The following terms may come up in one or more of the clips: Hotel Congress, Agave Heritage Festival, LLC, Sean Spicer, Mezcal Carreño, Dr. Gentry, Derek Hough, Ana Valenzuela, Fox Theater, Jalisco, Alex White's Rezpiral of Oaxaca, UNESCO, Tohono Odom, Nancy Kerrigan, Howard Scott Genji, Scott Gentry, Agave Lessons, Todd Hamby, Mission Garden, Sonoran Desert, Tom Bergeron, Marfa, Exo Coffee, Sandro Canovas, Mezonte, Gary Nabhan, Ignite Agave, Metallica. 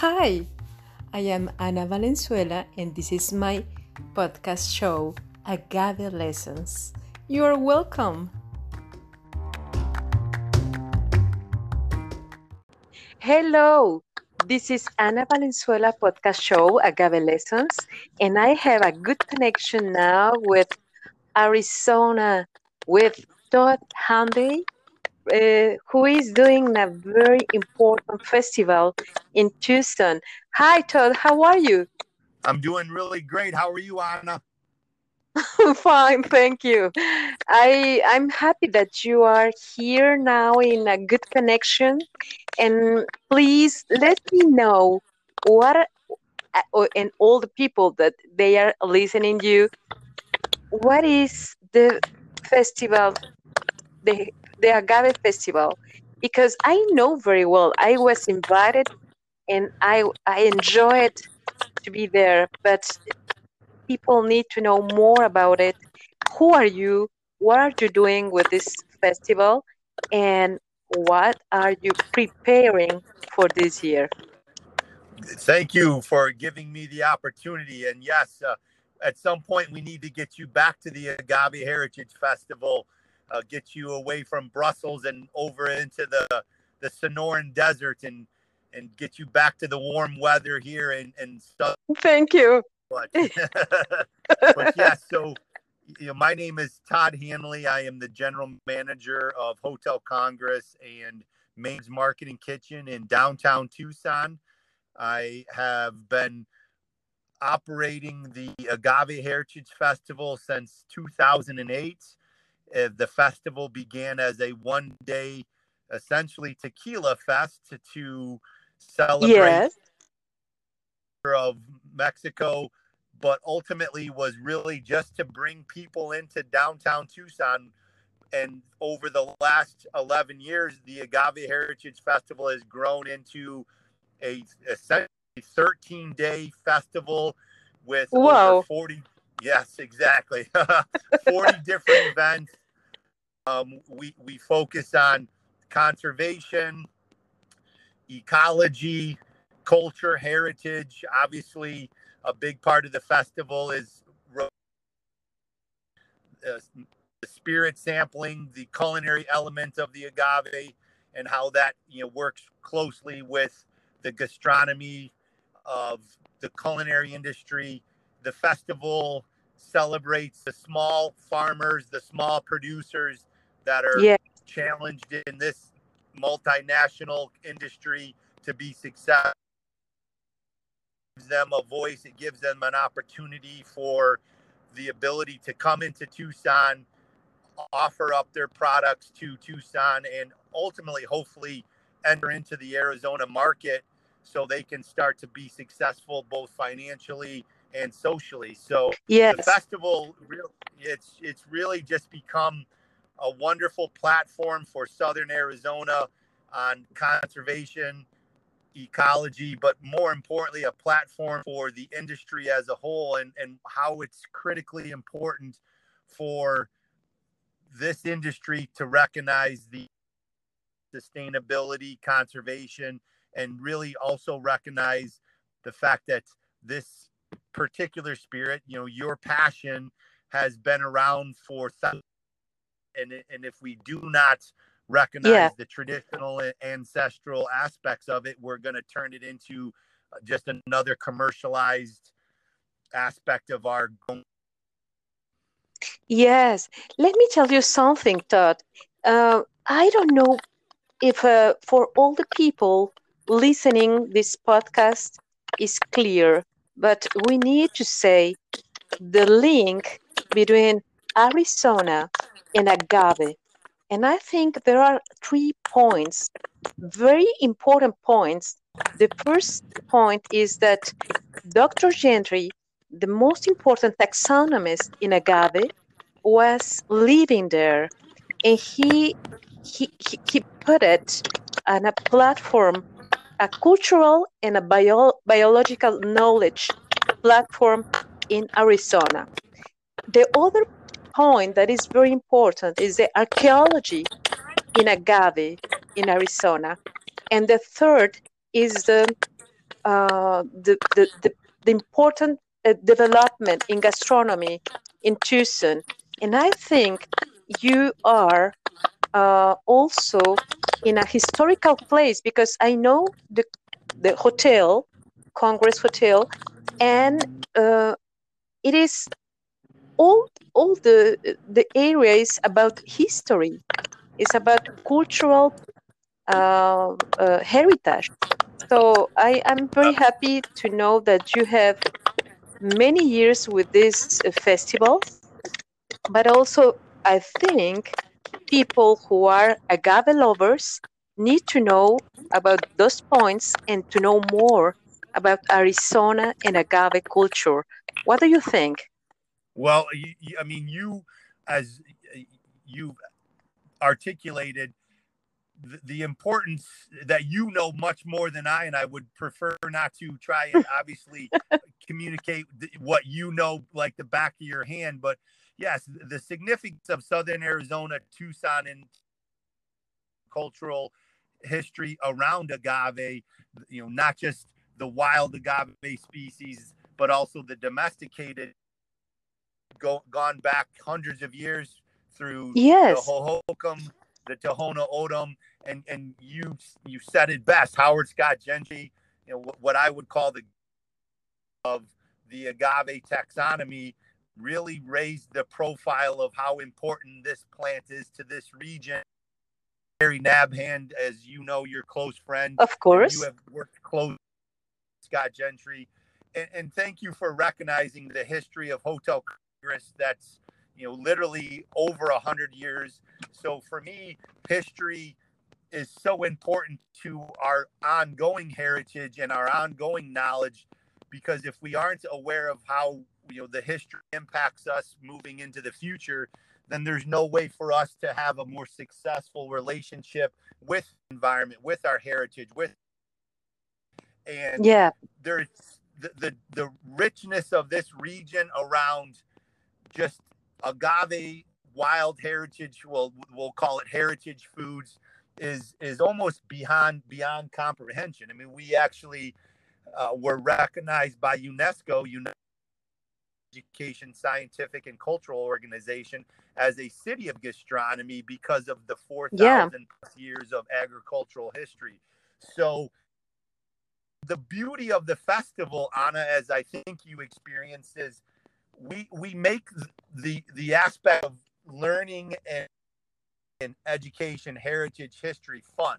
Hi, I am Ana Valenzuela and this is my podcast show, Agave Lessons. You are welcome. Hello, this is Ana Valenzuela podcast show, Agave Lessons, and I have a good connection now with Arizona, with Todd Hamby, who is doing a very important festival in Tucson. Hi, Todd. How are you? I'm doing really great. How are you, Anna? Fine, thank you. I'm happy that you are here now in a good connection. And please let me know what and all the people that they are listening to you, what is the festival, the Agave Festival, because I know very well. I was invited and I enjoyed to be there, but people need to know more about it. Who are you? What are you doing with this festival? And what are you preparing for this year? Thank you for giving me the opportunity. And yes, at some point we need to get you back to the Agave Heritage Festival. Get you away from Brussels and over into the Sonoran Desert and get you back to the warm weather here and stuff. Thank you. But yeah, so my name is Todd Hamby. I am the general manager of Hotel Congress and Maynards Marketing Kitchen in downtown Tucson. I have been operating the Agave Heritage Festival since 2008. The festival began as a one-day, essentially, tequila fest to celebrate of Mexico, but ultimately was really just to bring people into downtown Tucson. And over the last 11 years, the Agave Heritage Festival has grown into a essentially 13-day festival with over 40. Yes, exactly. 40 different events. We focus on conservation, ecology, culture, heritage. Obviously, a big part of the festival is the spirit sampling, the culinary element of the agave, and how that works closely with the gastronomy of the culinary industry. The festival celebrates the small farmers, the small producers that are challenged in this multinational industry to be successful. It gives them a voice. It gives them an opportunity for the ability to come into Tucson, offer up their products to Tucson, and ultimately, hopefully, enter into the Arizona market so they can start to be successful both financially and socially. So the festival, it's really just become a wonderful platform for Southern Arizona on conservation, ecology, but more importantly, a platform for the industry as a whole and how it's critically important for this industry to recognize the sustainability, conservation, and really also recognize the fact that this particular spirit, your passion has been around for thousands, and if we do not recognize the traditional and ancestral aspects of it, we're going to turn it into just another commercialized aspect of our. Yes, let me tell you something, Todd. I don't know if for all the people listening, this podcast is clear. But we need to say the link between Arizona and agave. And I think there are 3 points, very important points. The first point is that Dr. Gentry, the most important taxonomist in agave, was living there. And he put it on a platform, a cultural and a biological knowledge platform in Arizona. The other point that is very important is the archaeology in agave in Arizona. And the third is the the important development in gastronomy in Tucson. And I think you are also in a historical place, because I know the hotel, Congress Hotel, and it is all the area is about history. It's about cultural heritage. So I am very happy to know that you have many years with this festival, but also I think people who are agave lovers need to know about those points and to know more about Arizona and agave culture. What do you think? Well, I mean, you've articulated the importance that you know much more than I, and I would prefer not to try and obviously communicate what you know like the back of your hand. But yes, the significance of Southern Arizona, Tucson, and cultural history around agave, you know, not just the wild agave species, but also the domesticated, gone back hundreds of years through the Hohokam, the Tohono Odom, and you said it best, Howard Scott Genji, you know, what I would call the agave taxonomy really raised the profile of how important this plant is to this region. Gary Nabhan, as you know, your close friend. Of course. You have worked close with Scott Gentry. And thank you for recognizing the history of Hotel Congress that's, you know, literally over 100 years. So for me, history is so important to our ongoing heritage and our ongoing knowledge, because if we aren't aware of how, you know, the history impacts us moving into the future, then there's no way for us to have a more successful relationship with the environment, with our heritage, with, and there's the richness of this region around just agave wild heritage, we'll call it heritage foods, is almost beyond comprehension. I mean, we actually were recognized by UNESCO, Education, Scientific, and Cultural Organization, as a city of gastronomy because of the 4,000 plus years of agricultural history. So the beauty of the festival, Ana, as I think you experienced, is we make the aspect of learning and education, heritage, history fun.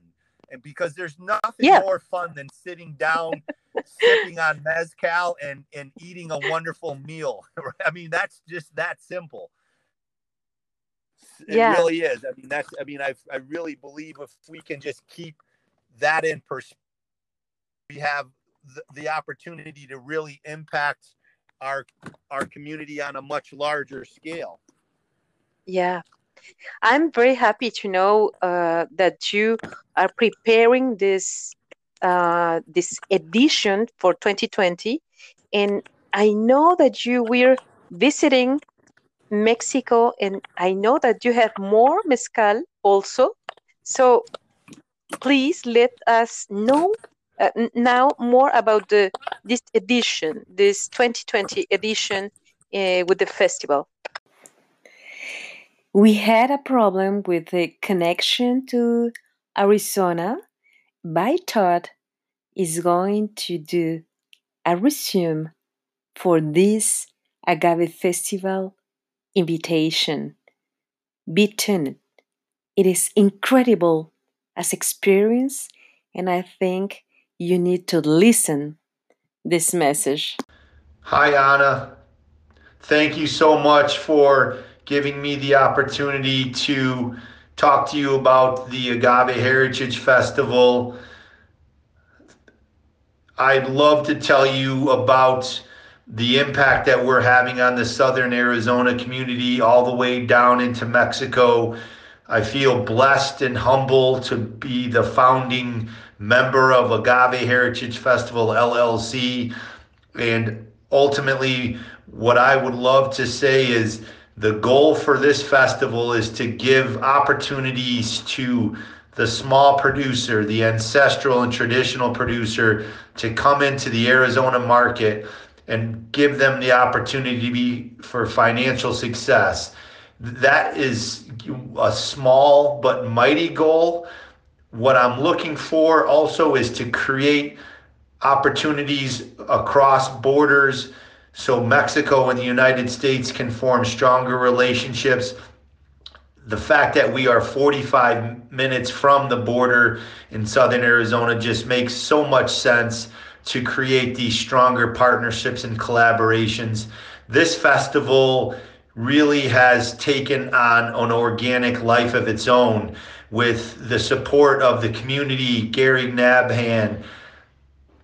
And because there's nothing more fun than sitting down, sipping on mezcal and eating a wonderful meal. I mean, that's just that simple. It really is. I mean, I really believe if we can just keep that in perspective, we have the opportunity to really impact our community on a much larger scale. Yeah. I'm very happy to know that you are preparing this edition for 2020, and I know that you were visiting Mexico, and I know that you have more mezcal also. So please let us know now more about this edition, this 2020 edition with the festival. We had a problem with the connection to Arizona, but Todd is going to do a resume for this Agave Festival invitation. Be tuned. It is incredible as experience, and I think you need to listen this message. Hi, Ana. Thank you so much for giving me the opportunity to talk to you about the Agave Heritage Festival. I'd love to tell you about the impact that we're having on the Southern Arizona community all the way down into Mexico. I feel blessed and humbled to be the founding member of Agave Heritage Festival, LLC. And ultimately, what I would love to say is the goal for this festival is to give opportunities to the small producer, the ancestral and traditional producer, to come into the Arizona market and give them the opportunity to be for financial success. That is a small but mighty goal. What I'm looking for also is to create opportunities across borders so Mexico and the United States can form stronger relationships. The fact that we are 45 minutes from the border in southern Arizona just makes so much sense to create these stronger partnerships and collaborations. This festival really has taken on an organic life of its own with the support of the community, Gary Nabhan,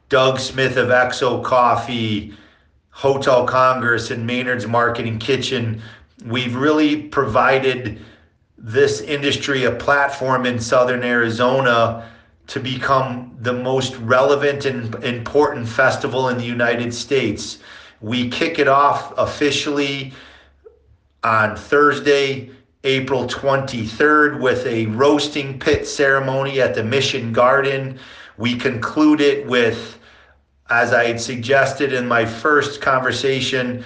Doug Smith of Exo Coffee, Hotel Congress, and Maynards Marketing Kitchen. We've really provided this industry a platform in southern Arizona to become the most relevant and important festival in the United States. We kick it off officially on Thursday, April 23rd, with a roasting pit ceremony at the Mission Garden. We conclude it with, as I had suggested in my first conversation,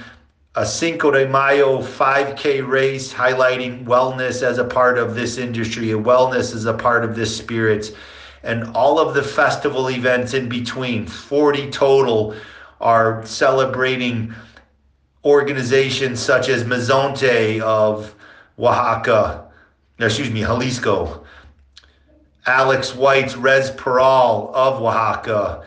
a Cinco de Mayo 5K race highlighting wellness as a part of this industry, and wellness as a part of this spirit, and all of the festival events in between, 40 total, are celebrating organizations such as Mezonte of Jalisco, Alex White's Rezpiral of Oaxaca.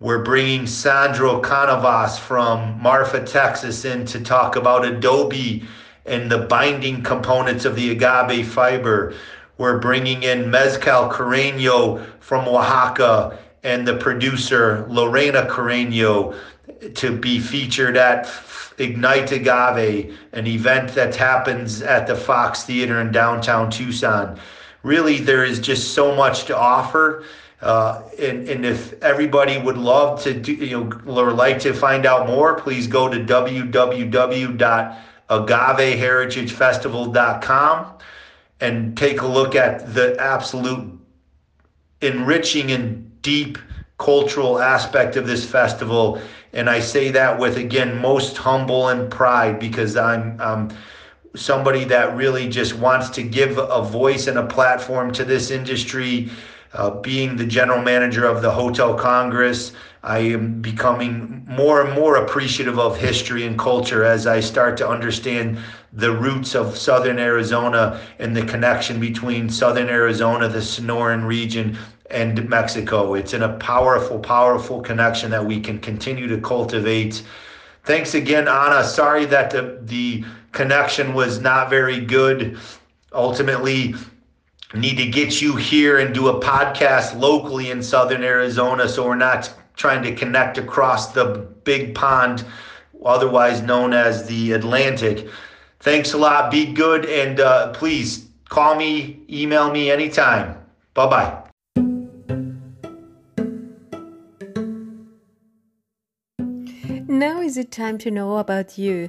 We're bringing Sandro Canovas from Marfa, Texas, in to talk about adobe and the binding components of the agave fiber. We're bringing in Mezcal Carreño from Oaxaca and the producer Lorena Carreño to be featured at Ignite Agave, an event that happens at the Fox Theater in downtown Tucson. Really, there is just so much to offer. And if everybody would love to do, or like to find out more, please go to www.agaveheritagefestival.com and take a look at the absolute enriching and deep cultural aspect of this festival. And I say that with, again, most humble and pride, because I'm somebody that really just wants to give a voice and a platform to this industry. Being the general manager of the Hotel Congress, I am becoming more and more appreciative of history and culture as I start to understand the roots of southern Arizona and the connection between southern Arizona, the Sonoran region, and Mexico. It's in a powerful, powerful connection that we can continue to cultivate. Thanks again, Ana. Sorry that the connection was not very good. Ultimately, need to get you here and do a podcast locally in southern Arizona, so we're not trying to connect across the big pond, otherwise known as the Atlantic. Thanks a lot. Be good, and please call me, email me anytime. Bye-bye. Now is the time to know about you.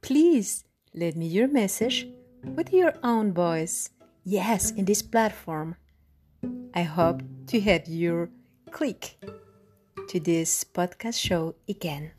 Please leave me your message with your own voice. Yes, in this platform. I hope to have your click to this podcast show again.